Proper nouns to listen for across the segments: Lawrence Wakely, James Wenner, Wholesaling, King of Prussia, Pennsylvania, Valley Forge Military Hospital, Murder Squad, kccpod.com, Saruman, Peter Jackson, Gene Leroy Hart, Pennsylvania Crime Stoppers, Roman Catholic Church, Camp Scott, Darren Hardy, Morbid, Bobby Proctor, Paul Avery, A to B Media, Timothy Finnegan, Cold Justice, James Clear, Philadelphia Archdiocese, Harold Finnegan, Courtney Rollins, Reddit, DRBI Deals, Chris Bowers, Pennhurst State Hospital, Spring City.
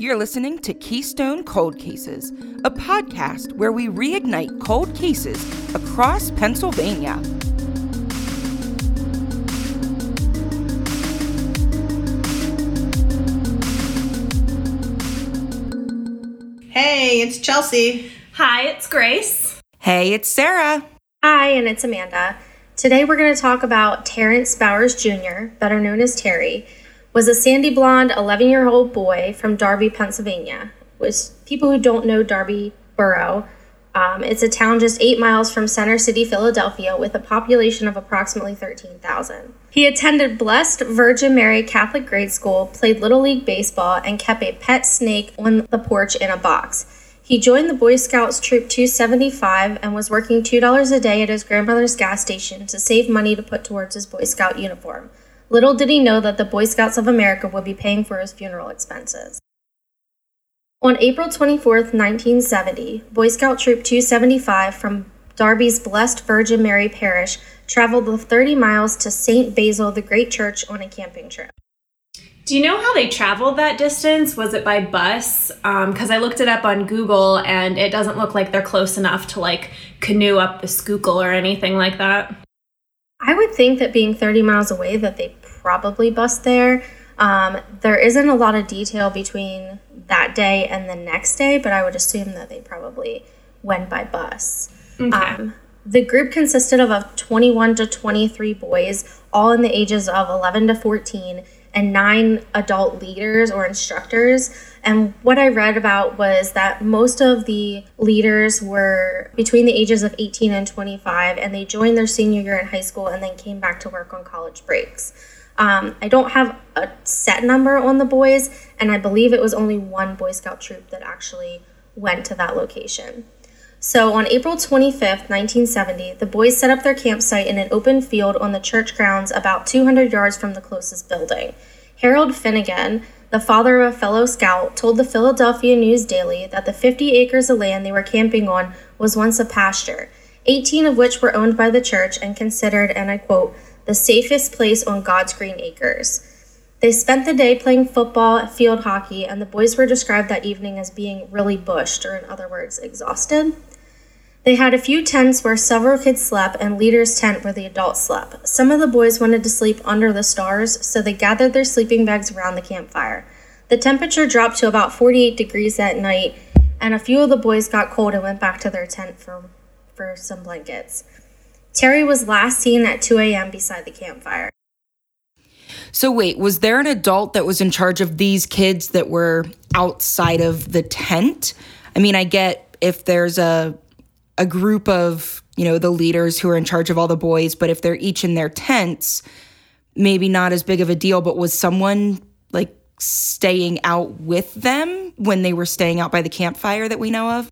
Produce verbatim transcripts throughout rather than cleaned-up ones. You're listening to Keystone Cold Cases, a podcast where we reignite cold cases across Pennsylvania. Hey, it's Chelsea. Hi, it's Grace. Hey, it's Sarah. Hi, and it's Amanda. Today we're going to talk about Terrence Bowers Junior, better known as Terry, was a sandy blonde eleven-year-old boy from Darby, Pennsylvania. Which, people who don't know Darby Borough, um, it's a town just eight miles from Center City, Philadelphia, with a population of approximately thirteen thousand. He attended Blessed Virgin Mary Catholic grade school, played Little League baseball, and kept a pet snake on the porch in a box. He joined the Boy Scouts Troop two seventy-five and was working two dollars a day at his grandmother's gas station to save money to put towards his Boy Scout uniform. Little did he know that the Boy Scouts of America would be paying for his funeral expenses. On April twenty-fourth, nineteen seventy, Boy Scout Troop two seventy-five from Darby's Blessed Virgin Mary Parish traveled the thirty miles to Saint Basil the Great Church on a camping trip. Do you know how they traveled that distance? Was it by bus? Um, because I looked it up on Google and it doesn't look like they're close enough to like canoe up the Schuylkill or anything like that. I would think that being thirty miles away that they probably bust there. Um, there isn't a lot of detail between that day and the next day, but I would assume that they probably went by bus. Okay. Um, the group consisted of twenty-one to twenty-three boys, all in the ages of eleven to fourteen, and nine adult leaders or instructors. And what I read about was that most of the leaders were between the ages of eighteen and twenty-five, and they joined their senior year in high school and then came back to work on college breaks. Um, I don't have a set number on the boys, and I believe it was only one Boy Scout troop that actually went to that location. So on April twenty-fifth, nineteen seventy, the boys set up their campsite in an open field on the church grounds about two hundred yards from the closest building. Harold Finnegan, the father of a fellow scout, told the Philadelphia News Daily that the fifty acres of land they were camping on was once a pasture, eighteen of which were owned by the church and considered, and I quote, the safest place on God's green acres. They spent the day playing football, field hockey, and the boys were described that evening as being really bushed, or in other words, exhausted. They had a few tents where several kids slept and leader's tent where the adults slept. Some of the boys wanted to sleep under the stars, so they gathered their sleeping bags around the campfire. The temperature dropped to about forty-eight degrees that night, and a few of the boys got cold and went back to their tent for, for some blankets. Terry was last seen at two a.m. beside the campfire. So wait, was there an adult that was in charge of these kids that were outside of the tent? I mean, I get if there's a... a group of, you know, the leaders who are in charge of all the boys, but if they're each in their tents, maybe not as big of a deal. But was someone like staying out with them when they were staying out by the campfire that we know of?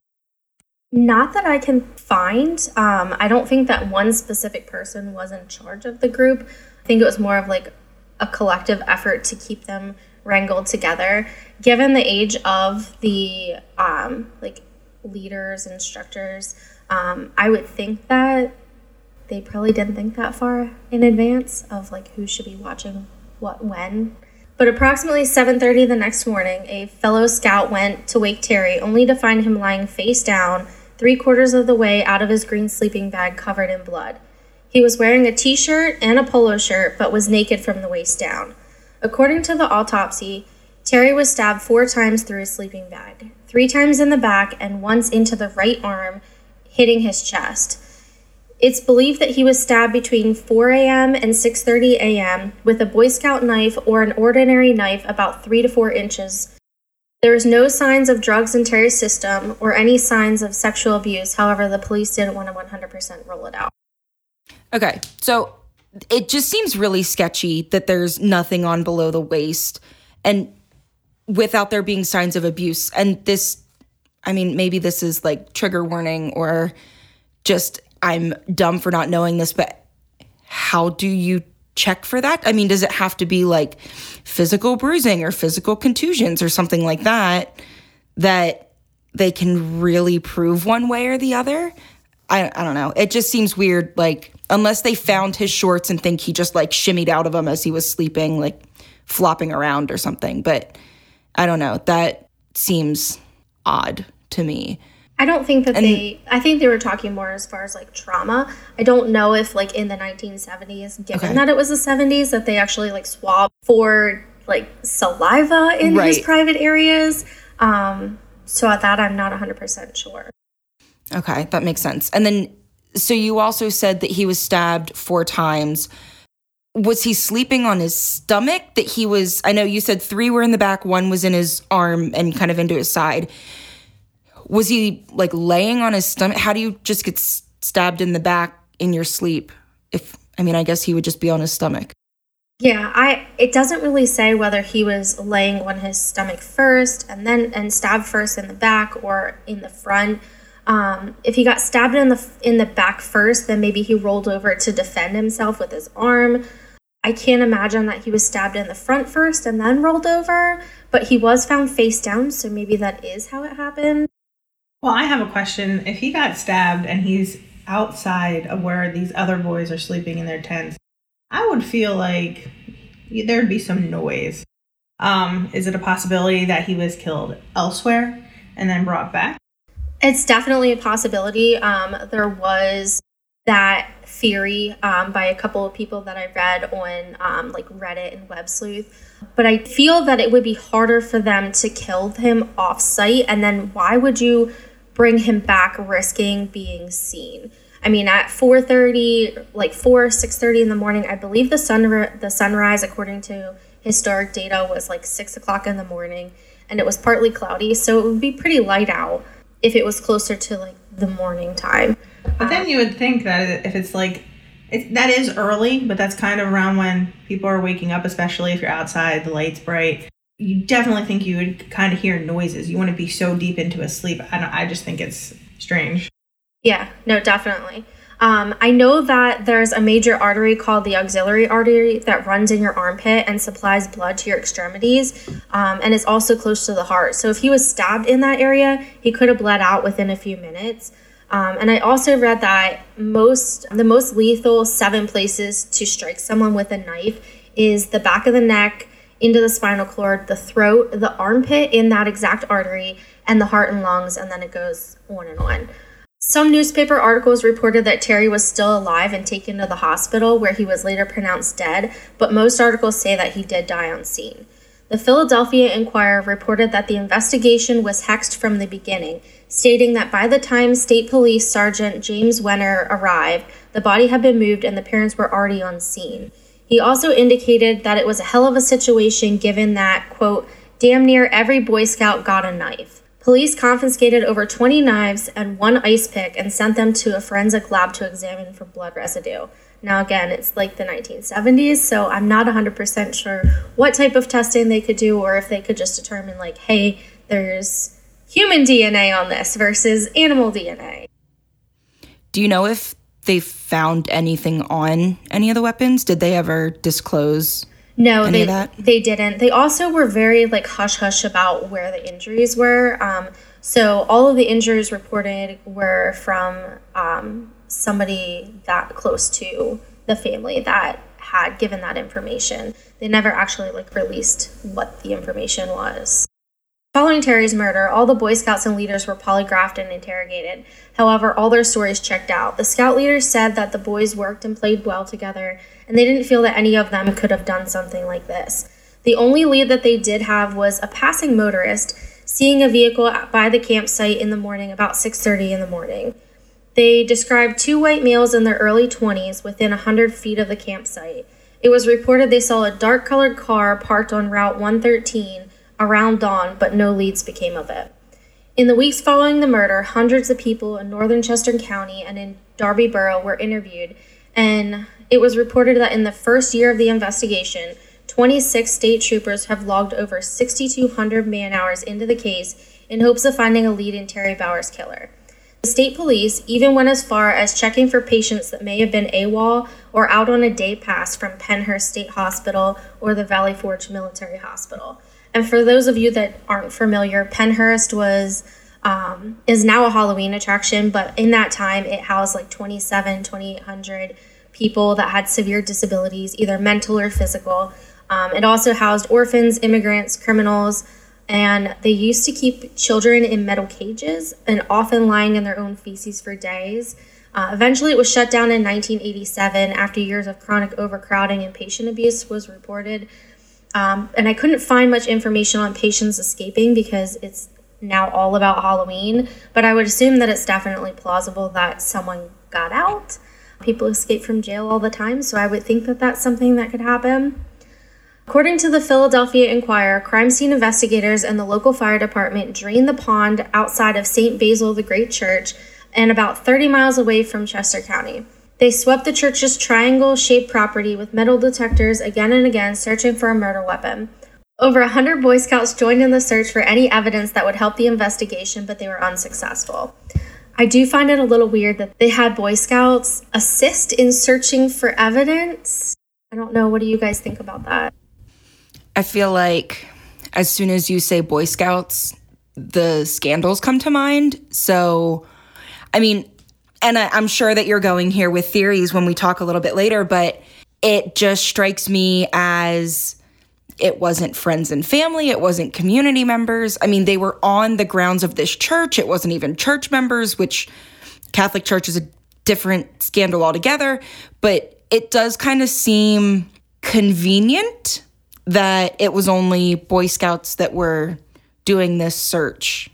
Not that I can find. Um, I don't think that one specific person was in charge of the group. I think it was more of like a collective effort to keep them wrangled together. Given the age of the um, like leaders, instructors, Um, I would think that they probably didn't think that far in advance of like who should be watching what when. But approximately seven thirty the next morning, a fellow scout went to wake Terry only to find him lying face down, three quarters of the way out of his green sleeping bag covered in blood. He was wearing a t-shirt and a polo shirt, but was naked from the waist down. According to the autopsy, Terry was stabbed four times through his sleeping bag, three times in the back and once into the right arm, hitting his chest. It's believed that he was stabbed between four a.m. and six thirty a.m. with a Boy Scout knife or an ordinary knife about three to four inches. There was no signs of drugs in Terry's system or any signs of sexual abuse. However, the police didn't want to one hundred percent rule it out. Okay, so it just seems really sketchy that there's nothing on below the waist and without there being signs of abuse. And this, I mean, maybe this is like trigger warning or just I'm dumb for not knowing this, but how do you check for that? I mean, does it have to be like physical bruising or physical contusions or something like that, that they can really prove one way or the other? I, I don't know. It just seems weird, like unless they found his shorts and think he just like shimmied out of them as he was sleeping, like flopping around or something. But I don't know. That seems odd to me. I don't think that and, they, I think they were talking more as far as like trauma. I don't know if like in the nineteen seventies, given okay. that it was the seventies, that they actually like swabbed for like saliva in right. his private areas. Um, so at that, I'm not one hundred percent sure. Okay, that makes sense. And then, so you also said that he was stabbed four times. Was he sleeping on his stomach? That he was, I know you said three were in the back, one was in his arm and kind of into his side. Was he like laying on his stomach? How do you just get s- stabbed in the back in your sleep? If, I mean, I guess he would just be on his stomach. Yeah, I. It doesn't really say whether he was laying on his stomach first and then and stabbed first in the back or in the front. Um, if he got stabbed in the in the back first, then maybe he rolled over to defend himself with his arm. I can't imagine that he was stabbed in the front first and then rolled over, but he was found face down, so maybe that is how it happened. Well, I have a question. If he got stabbed and he's outside of where these other boys are sleeping in their tents, I would feel like there'd be some noise. Um, is it a possibility that he was killed elsewhere and then brought back? It's definitely a possibility. Um, there was that theory um, by a couple of people that I read on um, like Reddit and Web Sleuth. But I feel that it would be harder for them to kill him off site. And then why would you bring him back risking being seen? I mean, at four thirty, like four, six thirty in the morning, I believe the sun re- the sunrise, according to historic data, was like six o'clock in the morning, and it was partly cloudy, so it would be pretty light out if it was closer to like the morning time. But then you would think that if it's like, it, that is early, but that's kind of around when people are waking up, especially if you're outside, the light's bright. You definitely think you would kind of hear noises. You wouldn't be so deep into a sleep. I don't, I just think it's strange. Yeah, no, definitely. Um, I know that there's a major artery called the axillary artery that runs in your armpit and supplies blood to your extremities, um, and is also close to the heart. So if he was stabbed in that area, he could have bled out within a few minutes. Um, and I also read that most the most lethal seven places to strike someone with a knife is the back of the neck, into the spinal cord, the throat, the armpit in that exact artery, and the heart and lungs, and then it goes on and on. Some newspaper articles reported that Terry was still alive and taken to the hospital, where he was later pronounced dead, but most articles say that he did die on scene. The Philadelphia Inquirer reported that the investigation was hexed from the beginning, stating that by the time State Police Sergeant James Wenner arrived, the body had been moved and the parents were already on scene. He also indicated that it was a hell of a situation given that, quote, damn near every Boy Scout got a knife. Police confiscated over twenty knives and one ice pick and sent them to a forensic lab to examine for blood residue. Now, again, it's like the nineteen seventies, so I'm not one hundred percent sure what type of testing they could do, or if they could just determine, like, hey, there's human D N A on this versus animal D N A. Do you know if they found anything on any of the weapons? Did they ever disclose? No, they they didn't. They also were very like hush-hush about where the injuries were. Um, so all of the injuries reported were from um, somebody that close to the family that had given that information. They never actually like released what the information was. Following Terry's murder, all the Boy Scouts and leaders were polygraphed and interrogated. However, all their stories checked out. The Scout leaders said that the boys worked and played well together, and they didn't feel that any of them could have done something like this. The only lead that they did have was a passing motorist seeing a vehicle by the campsite in the morning about six thirty in the morning. They described two white males in their early twenties within one hundred feet of the campsite. It was reported they saw a dark-colored car parked on Route one thirteen around dawn, but no leads became of it. In the weeks following the murder, hundreds of people in northern Chester County and in Darby Borough were interviewed, and it was reported that in the first year of the investigation, twenty-six state troopers have logged over six thousand two hundred man-hours into the case in hopes of finding a lead in Terry Bowers' killer. The state police even went as far as checking for patients that may have been AWOL or out on a day pass from Pennhurst State Hospital or the Valley Forge Military Hospital. And for those of you that aren't familiar, Pennhurst was um, is now a Halloween attraction, but in that time it housed like twenty-seven, twenty-eight hundred people that had severe disabilities, either mental or physical. Um, it also housed orphans, immigrants, criminals, and they used to keep children in metal cages and often lying in their own feces for days. Uh, eventually, it was shut down in nineteen eighty-seven after years of chronic overcrowding and patient abuse was reported. Um, and I couldn't find much information on patients escaping because it's now all about Halloween, but I would assume that it's definitely plausible that someone got out. People escape from jail all the time, so I would think that that's something that could happen. According to the Philadelphia Inquirer, crime scene investigators and the local fire department drained the pond outside of Saint Basil the Great Church and about thirty miles away from Chester County. They swept the church's triangle-shaped property with metal detectors again and again, searching for a murder weapon. Over one hundred Boy Scouts joined in the search for any evidence that would help the investigation, but they were unsuccessful. I do find it a little weird that they had Boy Scouts assist in searching for evidence. I don't know. What do you guys think about that? I feel like as soon as you say Boy Scouts, the scandals come to mind. So, I mean, and I, I'm sure that you're going here with theories when we talk a little bit later, but it just strikes me as it wasn't friends and family. It wasn't community members. I mean, they were on the grounds of this church. It wasn't even church members, which Catholic Church is a different scandal altogether. But it does kind of seem convenient that it was only Boy Scouts that were doing this search.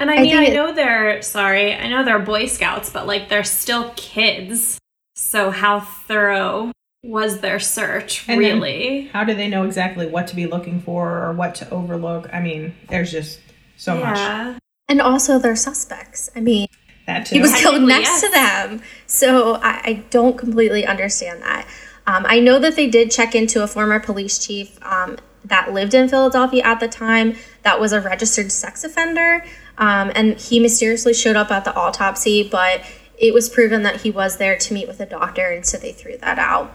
And I mean, I, I know they're, sorry, I know they're Boy Scouts, but like they're still kids. So how thorough was their search, and really? How do they know exactly what to be looking for or what to overlook? I mean, there's just so yeah. much. And also they're suspects. I mean, that too. He was killed next yes. to them. So I, I don't completely understand that. Um, I know that they did check into a former police chief um, that lived in Philadelphia at the time that was a registered sex offender. Um, and he mysteriously showed up at the autopsy, but it was proven that he was there to meet with a doctor, and so they threw that out.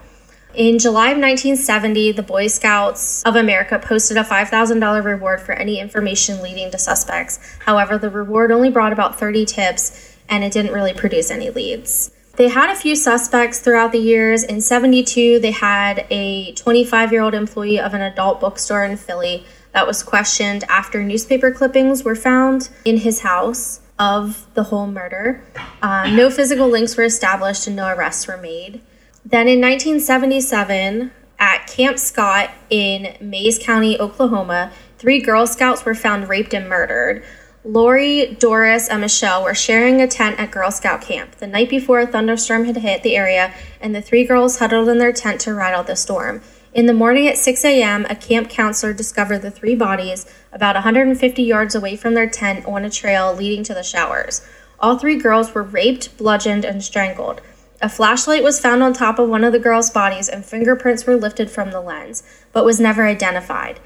In July of nineteen seventy, the Boy Scouts of America posted a five thousand dollars reward for any information leading to suspects. However, the reward only brought about thirty tips, and it didn't really produce any leads. They had a few suspects throughout the years. In seventy-two, they had a twenty-five-year-old employee of an adult bookstore in Philly that was questioned after newspaper clippings were found in his house of the whole murder. Uh, no physical links were established, and no arrests were made. Then in nineteen seventy-seven, at Camp Scott in Mays County, Oklahoma, three Girl Scouts were found raped and murdered. Lori, Doris, and Michelle were sharing a tent at Girl Scout camp. The night before, a thunderstorm had hit the area, and the three girls huddled in their tent to ride out the storm. In the morning at six a.m., a camp counselor discovered the three bodies about one hundred fifty yards away from their tent on a trail leading to the showers. All three girls were raped, bludgeoned, and strangled. A flashlight was found on top of one of the girls' bodies, and fingerprints were lifted from the lens, but was never identified.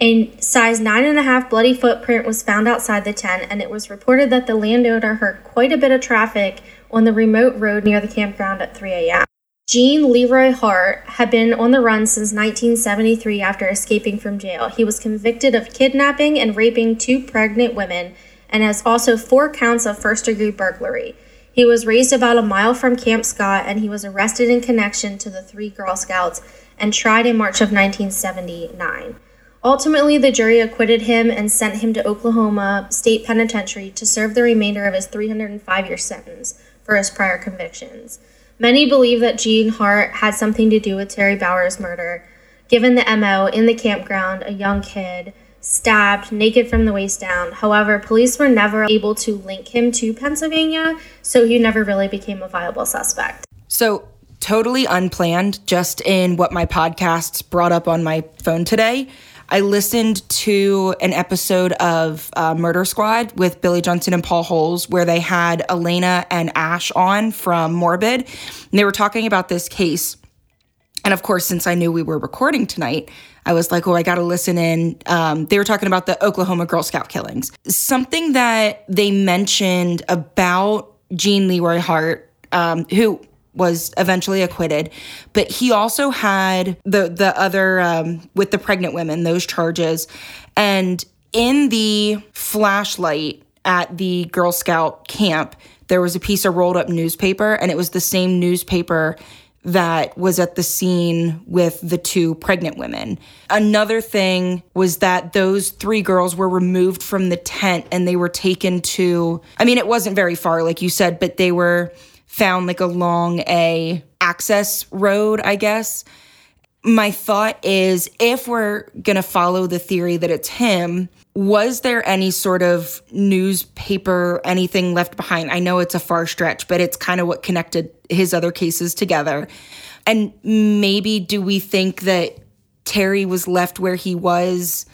A size nine and a half bloody footprint was found outside the tent, and it was reported that the landowner heard quite a bit of traffic on the remote road near the campground at three a.m. Gene Leroy Hart had been on the run since nineteen seventy-three after escaping from jail. He was convicted of kidnapping and raping two pregnant women, and has also four counts of first-degree burglary. He was raised about a mile from Camp Scott, and he was arrested in connection to the three Girl Scouts and tried in March of nineteen seventy-nine. Ultimately, the jury acquitted him and sent him to Oklahoma State Penitentiary to serve the remainder of his three hundred five year sentence for his prior convictions. Many believe that Gene Hart had something to do with Terry Bowers' murder, given the M O in the campground, a young kid, stabbed, naked from the waist down. However, police were never able to link him to Pennsylvania, so he never really became a viable suspect. So totally unplanned, just in what my podcasts brought up on my phone today, I listened to an episode of uh, Murder Squad with Billy Johnson and Paul Holes, where they had Elena and Ash on from Morbid, and they were talking about this case. And of course, since I knew we were recording tonight, I was like, oh, I got to listen in. Um, they were talking about the Oklahoma Girl Scout killings. Something that they mentioned about Gene Leroy Hart, um, who was eventually acquitted, but he also had the, the other, um, with the pregnant women, those charges. And in the flashlight at the Girl Scout camp, there was a piece of rolled up newspaper, and it was the same newspaper that was at the scene with the two pregnant women. Another thing was that those three girls were removed from the tent and they were taken to, I mean, it wasn't very far, like you said, but they were found like along a access road, I guess. My thought is, if we're going to follow the theory that it's him, was there any sort of newspaper, anything left behind? I know it's a far stretch, but it's kind of what connected his other cases together. And maybe do we think that Terry was left where he was,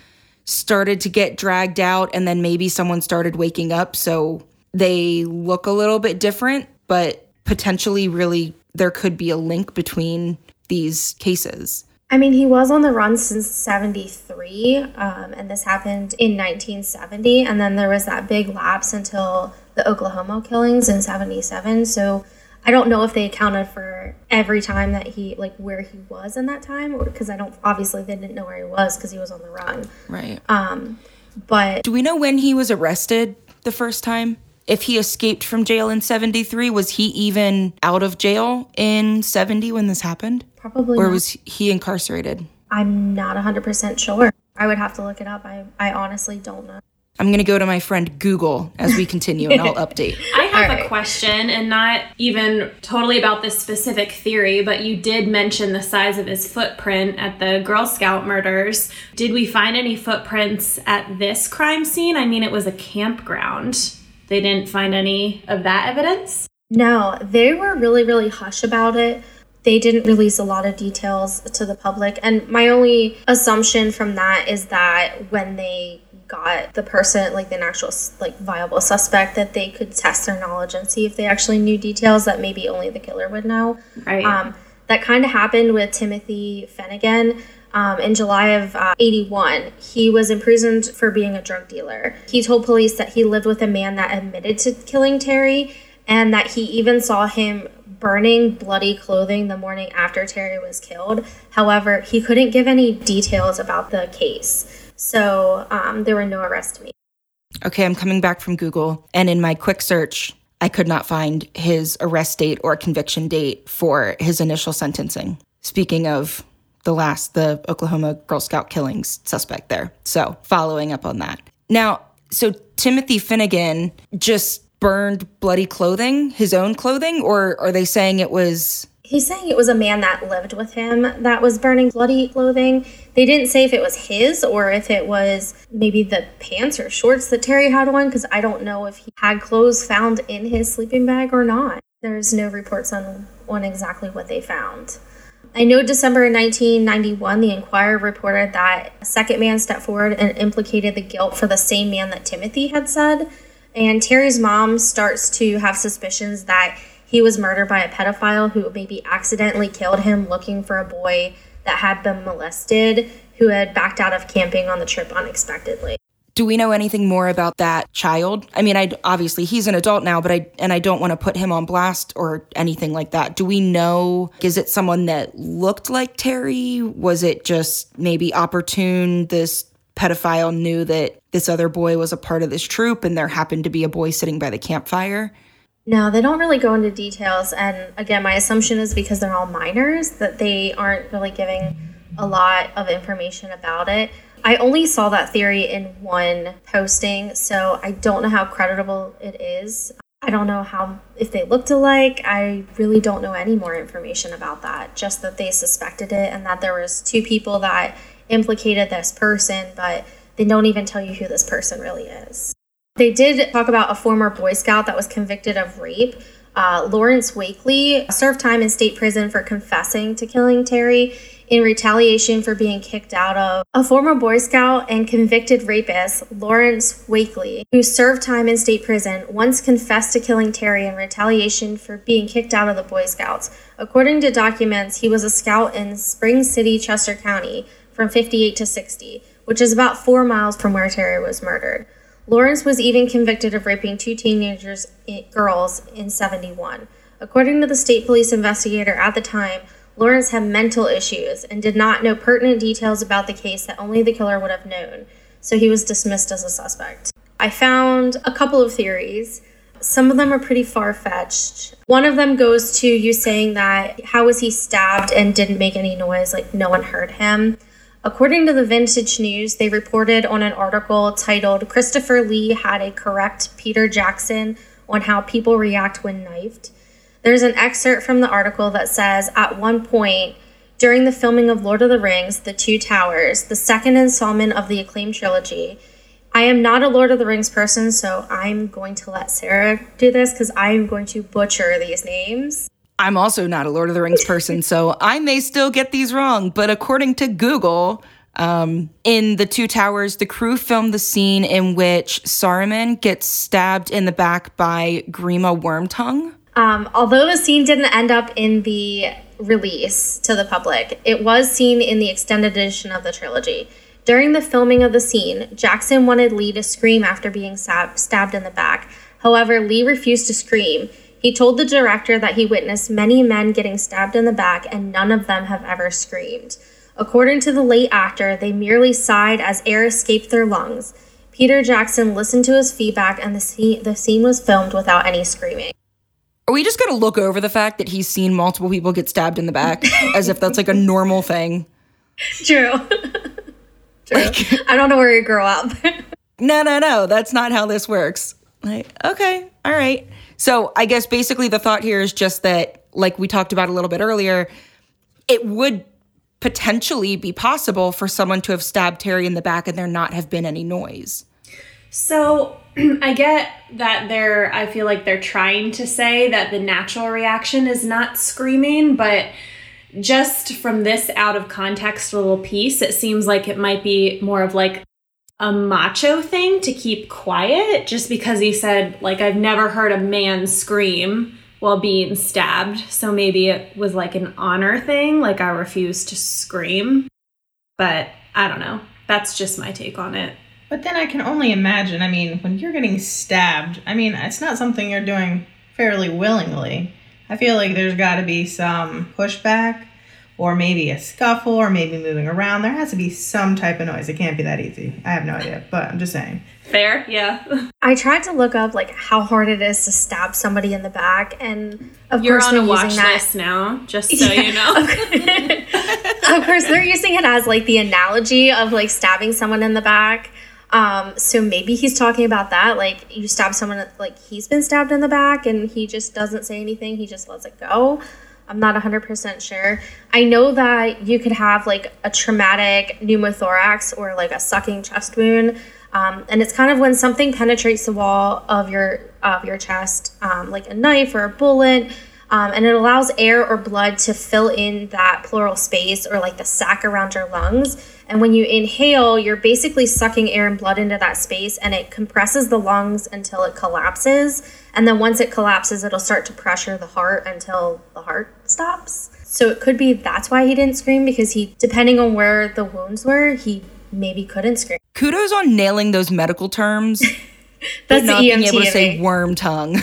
started to get dragged out, and then maybe someone started waking up, so they look a little bit different, but potentially really there could be a link between these cases? I mean, he was on the run since seventy-three, um, and this happened in nineteen seventy. And then there was that big lapse until the Oklahoma killings in seventy-seven. So I don't know if they accounted for every time that he, like where he was in that time, or because I don't, obviously they didn't know where he was because he was on the run. Right. Um, but do we know when he was arrested the first time? If he escaped from jail in seventy-three, was he even out of jail in seventy when this happened? Probably. Or not. Was he incarcerated? I'm not one hundred percent sure. I would have to look it up. I, I honestly don't know. I'm going to go to my friend Google as we continue and I'll update. I have right. a question, and not even totally about this specific theory, but you did mention the size of his footprint at the Girl Scout murders. Did we find any footprints at this crime scene? I mean, it was a campground. They didn't find any of that evidence? No, they were really, really hush about it. They didn't release a lot of details to the public. And my only assumption from that is that when they got the person, like an actual like viable suspect, that they could test their knowledge and see if they actually knew details that maybe only the killer would know. Right. Um, that kind of happened with Timothy Finnegan. Um, in July of uh, eighty-one, he was imprisoned for being a drug dealer. He told police that he lived with a man that admitted to killing Terry, and that he even saw him burning bloody clothing the morning after Terry was killed. However, he couldn't give any details about the case, so um, there were no arrests made. Okay, I'm coming back from Google, and in my quick search, I could not find his arrest date or conviction date for his initial sentencing. Speaking of the last, the Oklahoma Girl Scout killings suspect there. So following up on that. Now, so Timothy Finnegan just burned bloody clothing, his own clothing, or are they saying it was... He's saying it was a man that lived with him that was burning bloody clothing. They didn't say if it was his or if it was maybe the pants or shorts that Terry had on, because I don't know if he had clothes found in his sleeping bag or not. There's no reports on, on exactly what they found. I know December nineteen ninety-one, the Inquirer reported that a second man stepped forward and implicated the guilt for the same man that Timothy had said. And Terry's mom starts to have suspicions that he was murdered by a pedophile who maybe accidentally killed him looking for a boy that had been molested, who had backed out of camping on the trip unexpectedly. Do we know anything more about that child? I mean, I obviously he's an adult now, but I and I don't want to put him on blast or anything like that. Do we know, is it someone that looked like Terry? Was it just maybe opportune? This pedophile knew that this other boy was a part of this troop and there happened to be a boy sitting by the campfire? No, they don't really go into details. And again, my assumption is because they're all minors that they aren't really giving a lot of information about it. I only saw that theory in one posting, so I don't know how creditable it is. I don't know how if they looked alike. I really don't know any more information about that, just that they suspected it and that there was two people that implicated this person, but they don't even tell you who this person really is. They did talk about a former Boy Scout that was convicted of rape. Uh, Lawrence Wakely served time in state prison for confessing to killing Terry in retaliation for being kicked out of. A former Boy Scout and convicted rapist, Lawrence Wakely, who served time in state prison, once confessed to killing Terry in retaliation for being kicked out of the Boy Scouts. According to documents, he was a scout in Spring City, Chester County, from fifty-eight to sixty, which is about four miles from where Terry was murdered. Lawrence was even convicted of raping two teenagers, girls, in seventy-one. According to the state police investigator at the time, Lawrence had mental issues and did not know pertinent details about the case that only the killer would have known, so he was dismissed as a suspect. I found a couple of theories. Some of them are pretty far-fetched. One of them goes to you saying that, how was he stabbed and didn't make any noise, like no one heard him? According to the Vintage News, they reported on an article titled, Christopher Lee had a correct Peter Jackson on how people react when knifed. There's an excerpt from the article that says, at one point, during the filming of Lord of the Rings, The Two Towers, the second installment of the acclaimed trilogy, I am not a Lord of the Rings person, so I'm going to let Sarah do this because I am going to butcher these names. I'm also not a Lord of the Rings person, so I may still get these wrong. But according to Google, um, in The Two Towers, the crew filmed the scene in which Saruman gets stabbed in the back by Grima Wormtongue. Um, although the scene didn't end up in the release to the public, it was seen in the extended edition of the trilogy. During the filming of the scene, Jackson wanted Lee to scream after being stab- stabbed in the back. However, Lee refused to scream. He told the director that he witnessed many men getting stabbed in the back and none of them have ever screamed. According to the late actor, they merely sighed as air escaped their lungs. Peter Jackson listened to his feedback and the scene, the scene was filmed without any screaming. Are we just going to look over the fact that he's seen multiple people get stabbed in the back as if that's like a normal thing? True. True. Like, I don't know where you grow up. no, no, no. That's not how this works. Like, okay. All right. So I guess basically the thought here is just that, like we talked about a little bit earlier, it would potentially be possible for someone to have stabbed Terry in the back and there not have been any noise. So I get that they're, I feel like they're trying to say that the natural reaction is not screaming, but just from this out of context little piece, it seems like it might be more of like a macho thing to keep quiet just because he said, like, I've never heard a man scream while being stabbed. So maybe it was like an honor thing, like I refuse to scream. But I don't know. That's just my take on it. But then I can only imagine, I mean, when you're getting stabbed, I mean, it's not something you're doing fairly willingly. I feel like there's got to be some pushback or maybe a scuffle or maybe moving around. There has to be some type of noise. It can't be that easy. I have no idea, but I'm just saying. Fair, yeah. I tried to look up like how hard it is to stab somebody in the back, and of You're course on a watch that... list now, just so yeah. you know. Of course, they're using it as like the analogy of like stabbing someone in the back. Um, so maybe he's talking about that, like you stab someone, like he's been stabbed in the back and he just doesn't say anything. He just lets it go. I'm not one hundred percent sure. I know that you could have like a traumatic pneumothorax or like a sucking chest wound. Um, and it's kind of when something penetrates the wall of your, of your chest, um, like a knife or a bullet. Um, and it allows air or blood to fill in that pleural space or like the sac around your lungs. And when you inhale, you're basically sucking air and blood into that space, and it compresses the lungs until it collapses. And then once it collapses, it'll start to pressure the heart until the heart stops. So it could be that's why he didn't scream, because he, depending on where the wounds were, he maybe couldn't scream. Kudos on nailing those medical terms. That's but not the E M T being able to say worm tongue.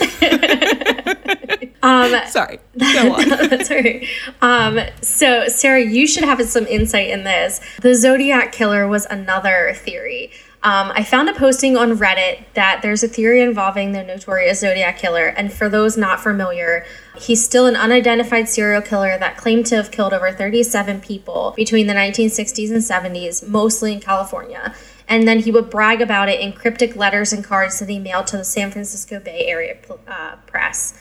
Um, Sorry, go on. That's all right. Um, so, Sarah, you should have some insight in this. The Zodiac Killer was another theory. Um, I found a posting on Reddit that there's a theory involving the notorious Zodiac Killer. And for those not familiar, he's still an unidentified serial killer that claimed to have killed over thirty-seven people between the nineteen sixties and seventies, mostly in California. And then he would brag about it in cryptic letters and cards that he mailed to the San Francisco Bay Area uh, press.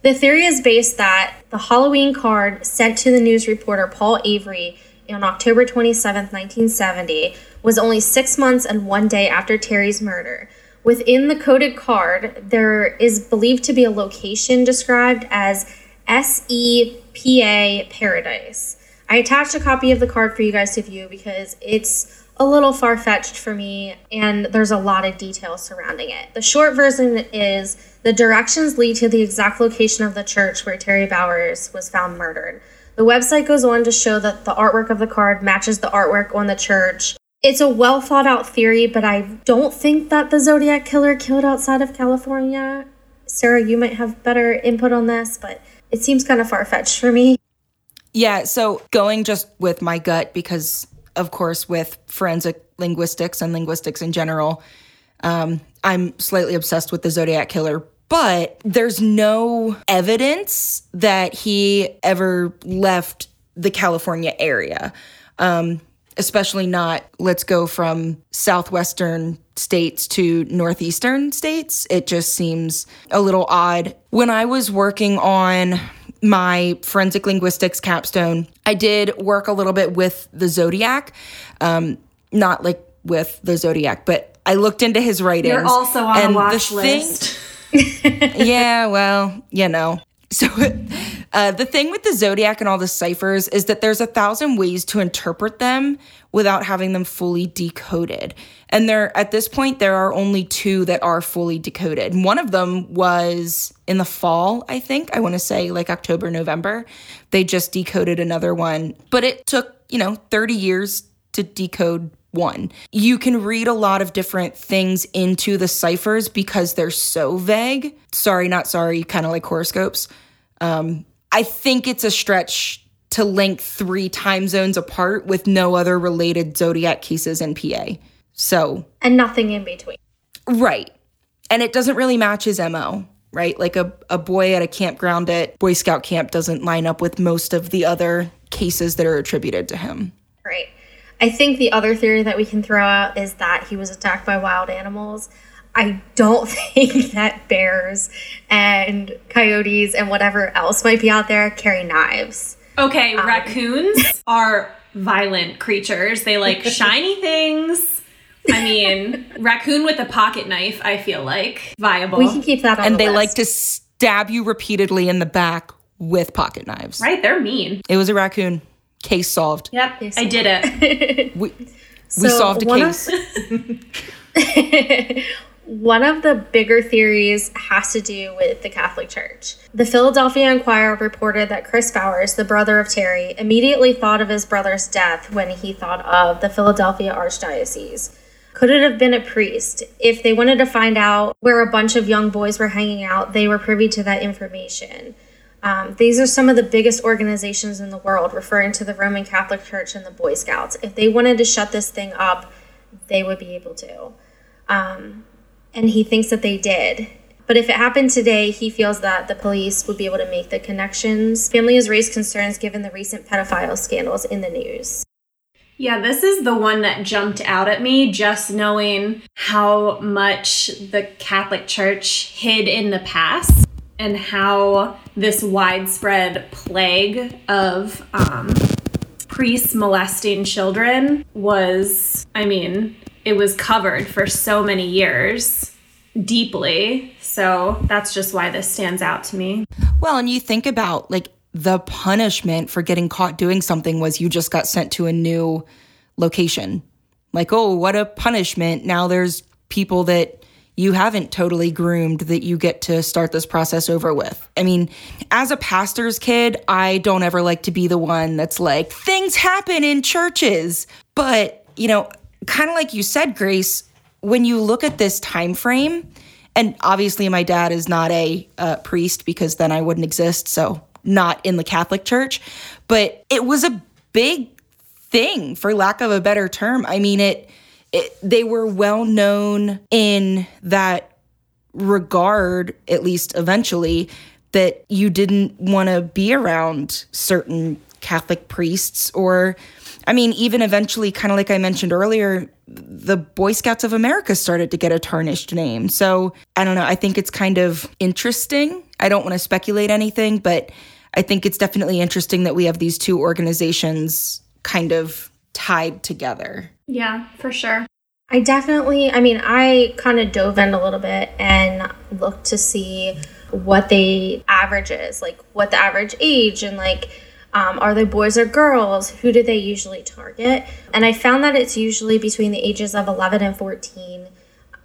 The theory is based that the Halloween card sent to the news reporter Paul Avery on October twenty-seventh, nineteen seventy, was only six months and one day after Terry's murder. Within the coded card, there is believed to be a location described as S E P A Paradise. I attached a copy of the card for you guys to view because it's a little far-fetched for me, and there's a lot of detail surrounding it. The short version is the directions lead to the exact location of the church where Terry Bowers was found murdered. The website goes on to show that the artwork of the card matches the artwork on the church. It's a well-thought-out theory, but I don't think that the Zodiac Killer killed outside of California. Sarah, you might have better input on this, but it seems kind of far-fetched for me. Yeah, so going just with my gut, because of course, with forensic linguistics and linguistics in general, um, I'm slightly obsessed with the Zodiac Killer But there's no evidence that he ever left the California area, um, especially not, let's go from southwestern states to northeastern states. It just seems a little odd. When I was working on my forensic linguistics capstone, I did work a little bit with the Zodiac, um, not like with the Zodiac, but I looked into his writings. You're also on and a watch the list. Thing- yeah, well, you know. So uh, the thing with the Zodiac and all the ciphers is that there's a thousand ways to interpret them without having them fully decoded. And there, at this point, there are only two that are fully decoded. One of them was in the fall, I think. I want to say like October, November. They just decoded another one. But it took, you know, thirty years to decode one. You can read a lot of different things into the ciphers because they're so vague. Sorry, not sorry, kind of like horoscopes. Um, I think it's a stretch to link three time zones apart with no other related Zodiac cases in P A. So, and nothing in between. Right. And it doesn't really match his M O, right? Like a, a boy at a campground at Boy Scout camp doesn't line up with most of the other cases that are attributed to him. Right. I think the other theory that we can throw out is that he was attacked by wild animals. I don't think that bears and coyotes and whatever else might be out there carry knives. Okay, um, raccoons are violent creatures. They like shiny things. I mean, raccoon with a pocket knife, I feel like, viable. We can keep that on and the list. And they like to stab you repeatedly in the back with pocket knives. Right, they're mean. It was a raccoon. Case solved. Yep, case solved. I did it. we we so solved a one case. Of, one of the bigger theories has to do with the Catholic Church. The Philadelphia Inquirer reported that Chris Bowers, the brother of Terry, immediately thought of his brother's death when he thought of the Philadelphia Archdiocese. Could it have been a priest? If they wanted to find out where a bunch of young boys were hanging out, they were privy to that information. Um, these are some of the biggest organizations in the world, referring to the Roman Catholic Church and the Boy Scouts. If they wanted to shut this thing up, they would be able to. Um, and he thinks that they did. But if it happened today, he feels that the police would be able to make the connections. Family has raised concerns given the recent pedophile scandals in the news. Yeah, this is the one that jumped out at me, just knowing how much the Catholic Church hid in the past. And how this widespread plague of um, priests molesting children was, I mean, it was covered for so many years deeply. So that's just why this stands out to me. Well, and you think about like the punishment for getting caught doing something was you just got sent to a new location. Like, oh, what a punishment. Now there's people that you haven't totally groomed that you get to start this process over with. I mean, as a pastor's kid, I don't ever like to be the one that's like, things happen in churches. But, you know, kind of like you said, Grace, when you look at this time frame, and obviously my dad is not a uh, priest because then I wouldn't exist, so not in the Catholic Church, but it was a big thing, for lack of a better term. I mean, it... It, they were well known in that regard, at least eventually, that you didn't want to be around certain Catholic priests or, I mean, even eventually, kind of like I mentioned earlier, the Boy Scouts of America started to get a tarnished name. So I don't know. I think it's kind of interesting. I don't want to speculate anything, but I think it's definitely interesting that we have these two organizations kind of tied together. Yeah, for sure. I definitely, I mean, I kind of dove in a little bit and looked to see what the average is, like what the average age and like, um, are they boys or girls? Who do they usually target? And I found that it's usually between the ages of eleven and fourteen,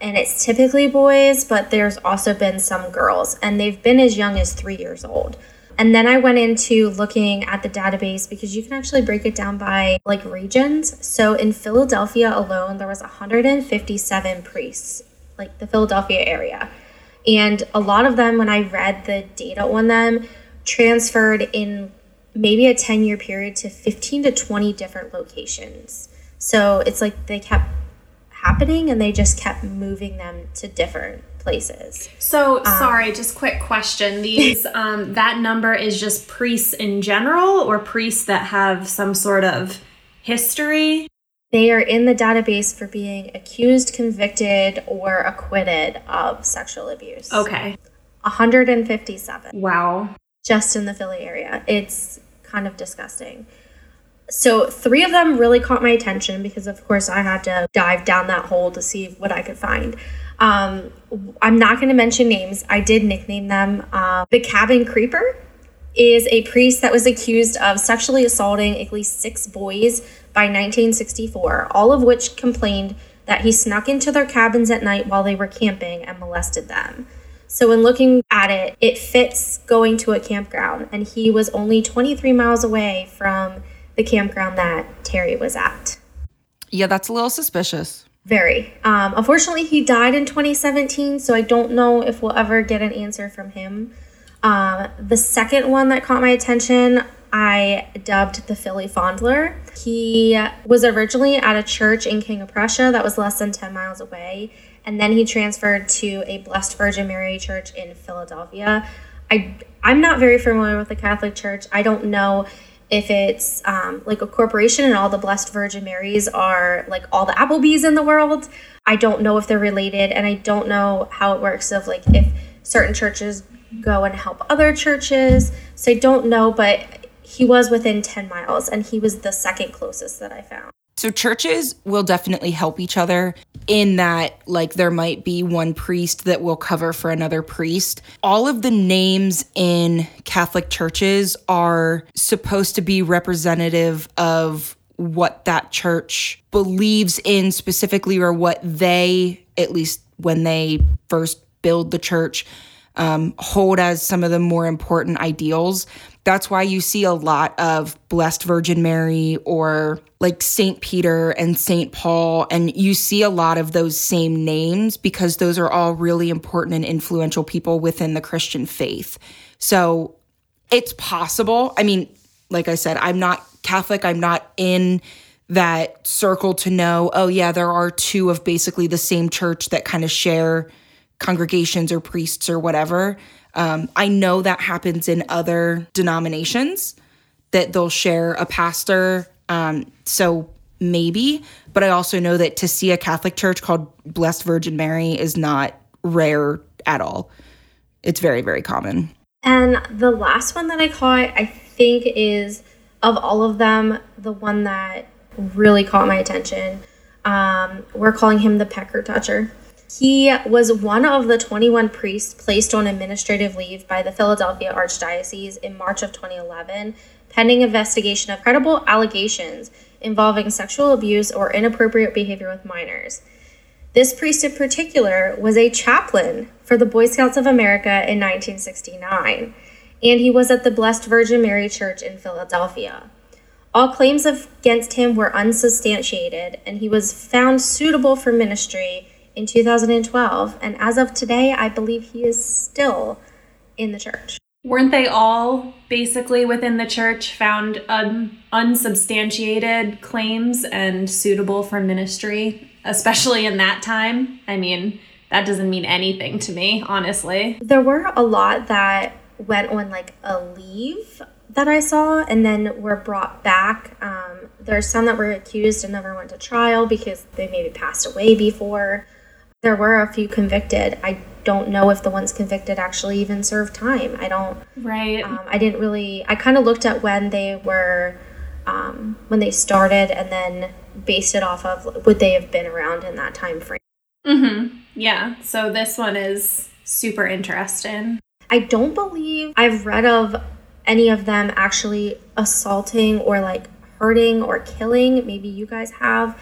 and it's typically boys, but there's also been some girls, and they've been as young as three years old. And then I went into looking at the database because you can actually break it down by like regions. So in Philadelphia alone, there was one hundred fifty-seven priests, like the Philadelphia area. And a lot of them, when I read the data on them, transferred in maybe a ten-year period to fifteen to twenty different locations. So it's like they kept happening, and they just kept moving them to different places. So um, sorry, just quick question. These um, that number is just priests in general, or priests that have some sort of history? They are in the database for being accused, convicted, or acquitted of sexual abuse. Okay. one hundred fifty-seven. Wow. Just in the Philly area. It's kind of disgusting. So three of them really caught my attention because, of course, I had to dive down that hole to see what I could find. Um, I'm not going to mention names. I did nickname them. Uh, the Cabin Creeper is a priest that was accused of sexually assaulting at least six boys by nineteen sixty-four, all of which complained that he snuck into their cabins at night while they were camping and molested them. So when looking at it, it fits going to a campground, and he was only twenty-three miles away from the campground that Terry was at. Yeah, that's a little suspicious. Very. Um, unfortunately, he died in twenty seventeen, so I don't know if we'll ever get an answer from him. Um, the second one that caught my attention, I dubbed the Philly Fondler. He was originally at a church in King of Prussia that was less than ten miles away, and then he transferred to a Blessed Virgin Mary church in Philadelphia. I, I'm not very familiar with the Catholic Church. I don't know if it's um, like a corporation and all the Blessed Virgin Marys are like all the Applebee's in the world. I don't know if they're related, and I don't know how it works of like if certain churches go and help other churches. So I don't know, but he was within ten miles, and he was the second closest that I found. So churches will definitely help each other in that, like, there might be one priest that will cover for another priest. All of the names in Catholic churches are supposed to be representative of what that church believes in specifically, or what they, at least when they first build the church, um, hold as some of the more important ideals. That's why you see a lot of Blessed Virgin Mary or like Saint Peter and Saint Paul. And you see a lot of those same names because those are all really important and influential people within the Christian faith. So it's possible. I mean, like I said, I'm not Catholic. I'm not in that circle to know, oh yeah, there are two of basically the same church that kind of share congregations or priests or whatever. Um, I know that happens in other denominations, that they'll share a pastor. Um, so maybe, but I also know that to see a Catholic church called Blessed Virgin Mary is not rare at all. It's very, very common. And the last one that I caught, I think is, of all of them, the one that really caught my attention. Um, we're calling him the Pecker Toucher. He was one of the twenty-one priests placed on administrative leave by the Philadelphia Archdiocese in March of twenty eleven, pending investigation of credible allegations involving sexual abuse or inappropriate behavior with minors. This priest in particular was a chaplain for the Boy Scouts of America in nineteen sixty-nine, and he was at the Blessed Virgin Mary Church in Philadelphia. All claims against him were unsubstantiated, and he was found suitable for ministry in two thousand twelve, and as of today, I believe he is still in the church. Weren't they all basically within the church found un- unsubstantiated claims and suitable for ministry, especially in that time? I mean, that doesn't mean anything to me, honestly. There were a lot that went on like a leave that I saw and then were brought back. Um, there's some that were accused and never went to trial because they maybe passed away before. There were a few convicted. I don't know if the ones convicted actually even served time. I don't. Right. Um, I didn't really. I kind of looked at when they were, um, when they started, and then based it off of would they have been around in that time frame. Mm-hmm. Yeah. So this one is super interesting. I don't believe I've read of any of them actually assaulting or like hurting or killing. Maybe you guys have.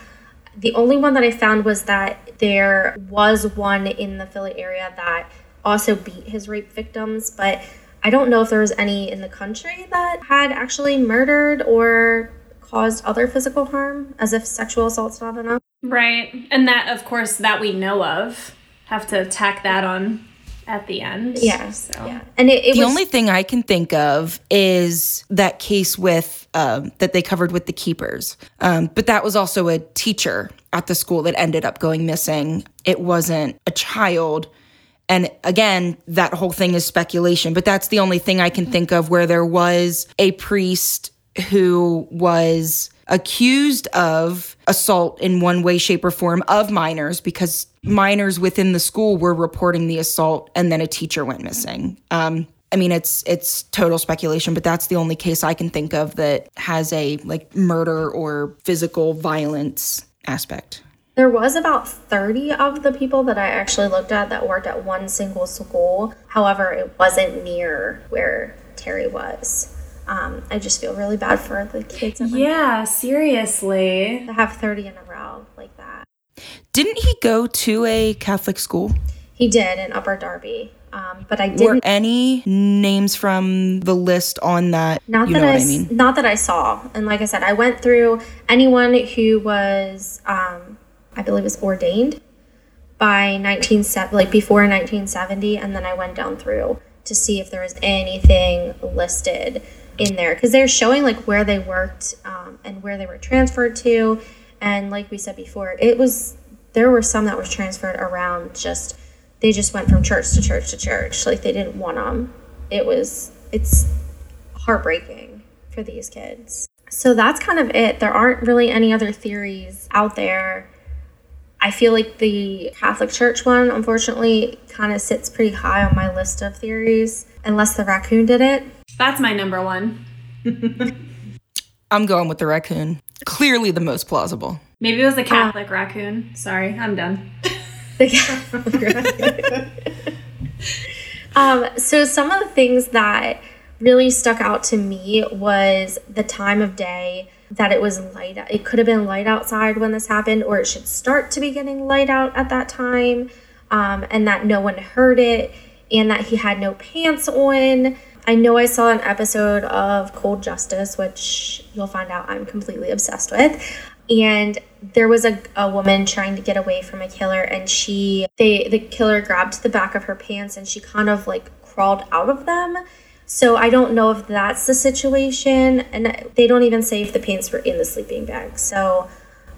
The only one that I found was that there was one in the Philly area that also beat his rape victims, but I don't know if there was any in the country that had actually murdered or caused other physical harm, as if sexual assault's not enough. Right. And that, of course, that we know of. Have to tack that on at the end. Yeah. So. Yeah. And it, it the was, only thing I can think of is that case with um, that they covered with the keepers. Um, but that was also a teacher at the school that ended up going missing. It wasn't a child. And again, that whole thing is speculation. But that's the only thing I can think of where there was a priest who was accused of assault in one way, shape, or form of minors, because minors within the school were reporting the assault, and then a teacher went missing. Um, I mean, it's it's total speculation, but that's the only case I can think of that has a like murder or physical violence aspect. There was about thirty of the people that I actually looked at that worked at one single school. However, it wasn't near where Terry was. Um, I just feel really bad for the kids. And yeah, like, seriously. To have thirty in a row like that. Didn't he go to a Catholic school? He did, in Upper Darby. Um, but I didn't. Were any names from the list on that? Not you that know I, what I mean? Not that I saw. And like I said, I went through anyone who was, um, I believe, was ordained by nineteen like before nineteen seventy, and then I went down through to see if there was anything listed in there, because they're showing like where they worked um, and where they were transferred to. And like we said before, it was there were some that were transferred around, just they just went from church to church to church, like they didn't want them. It was it's heartbreaking for these kids. So that's kind of it. There aren't really any other theories out there. I feel like the Catholic Church one, unfortunately, kind of sits pretty high on my list of theories, unless the raccoon did it. That's my number one. I'm going with the raccoon. Clearly the most plausible. Maybe it was the Catholic uh, raccoon. Sorry, I'm done. The Catholic raccoon. um, so some of the things that really stuck out to me was the time of day that it was light. It could have been light outside when this happened, or it should start to be getting light out at that time, um, and that no one heard it, and that he had no pants on. I know I saw an episode of Cold Justice, which you'll find out I'm completely obsessed with. And there was a, a woman trying to get away from a killer, and she, they, the killer grabbed the back of her pants and she kind of like crawled out of them. So I don't know if that's the situation. And they don't even say if the pants were in the sleeping bag. So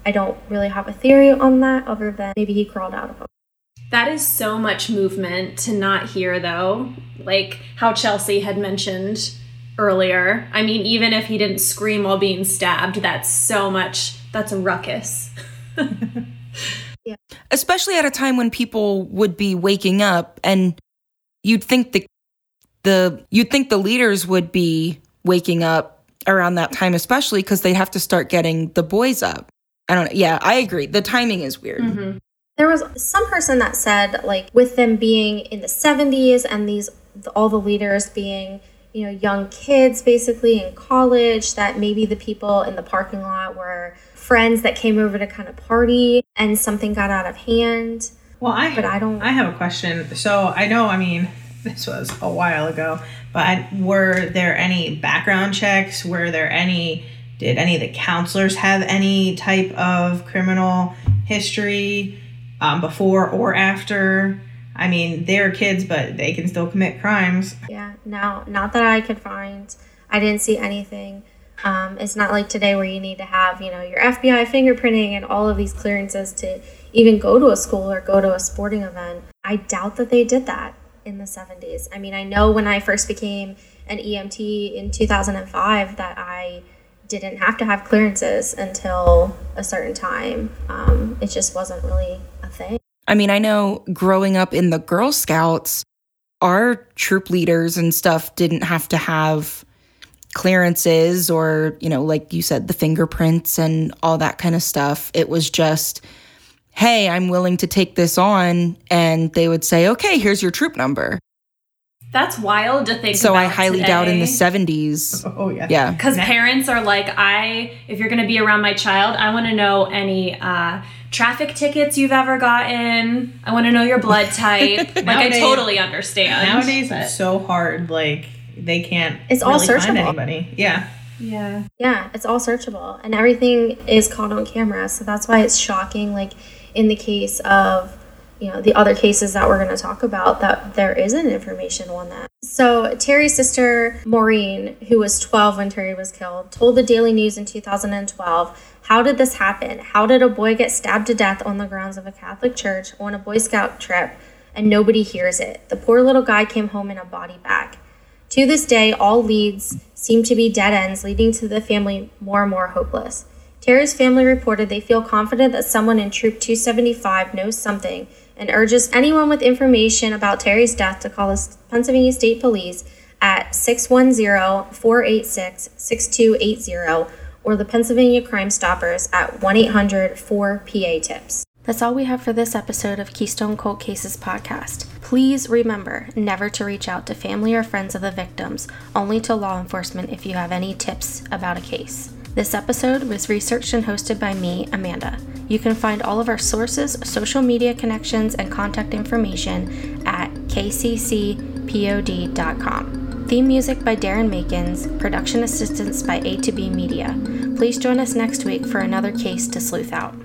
I don't really have a theory on that, other than maybe he crawled out of them. That is so much movement to not hear, though. Like how Chelsea had mentioned earlier. I mean, even if he didn't scream while being stabbed, that's so much. That's a ruckus. Yeah. Especially at a time when people would be waking up, and you'd think the the you'd think the leaders would be waking up around that time, especially because they have to start getting the boys up. I don't know. Yeah, I agree. The timing is weird. Mm-hmm. There was some person that said, like, with them being in the seventies and these all the leaders being, you know, young kids basically in college, that maybe the people in the parking lot were friends that came over to kind of party and something got out of hand. Well, I but I don't. I have a question. So I know, I mean, this was a while ago, but were there any background checks? Were there any? Did any of the counselors have any type of criminal history? Um, before or after. I mean, they're kids, but they can still commit crimes. Yeah, no, not that I could find. I didn't see anything. Um, it's not like today where you need to have, you know, your F B I fingerprinting and all of these clearances to even go to a school or go to a sporting event. I doubt that they did that in the seventies. I mean, I know when I first became an E M T in two thousand five that I didn't have to have clearances until a certain time. Um, it just wasn't really... thing. I mean, I know growing up in the Girl Scouts, our troop leaders and stuff didn't have to have clearances or, you know, like you said, the fingerprints and all that kind of stuff. It was just, hey, I'm willing to take this on. And they would say, okay, here's your troop number. That's wild to think so about. So I highly today. doubt in the seventies. Oh, yeah. Yeah. Because parents are like, I, if you're going to be around my child, I want to know any, uh, traffic tickets you've ever gotten. I want to know your blood type. Like, nowadays, I totally understand. Nowadays, it's so hard. Like, they can't It's really all searchable. Find anybody. Yeah. Yeah. Yeah, it's all searchable. And everything is caught on camera. So that's why it's shocking, like, in the case of you know, the other cases that we're going to talk about, that there isn't information on that. So Terry's sister, Maureen, who was twelve when Terry was killed, told the Daily News in two thousand twelve, how did this happen? How did a boy get stabbed to death on the grounds of a Catholic church on a Boy Scout trip and nobody hears it? The poor little guy came home in a body bag. To this day, all leads seem to be dead ends, leading to the family more and more hopeless. Terry's family reported they feel confident that someone in Troop two seventy-five knows something and urges anyone with information about Terry's death to call the Pennsylvania State Police at six one zero, four eight six, six two eight zero or the Pennsylvania Crime Stoppers at one eight hundred four P A tips. That's all we have for this episode of Keystone Cold Cases podcast. Please remember never to reach out to family or friends of the victims, only to law enforcement if you have any tips about a case. This episode was researched and hosted by me, Amanda. You can find all of our sources, social media connections, and contact information at k c c pod dot com. Theme music by Darren Makins, production assistance by A to B Media. Please join us next week for another case to sleuth out.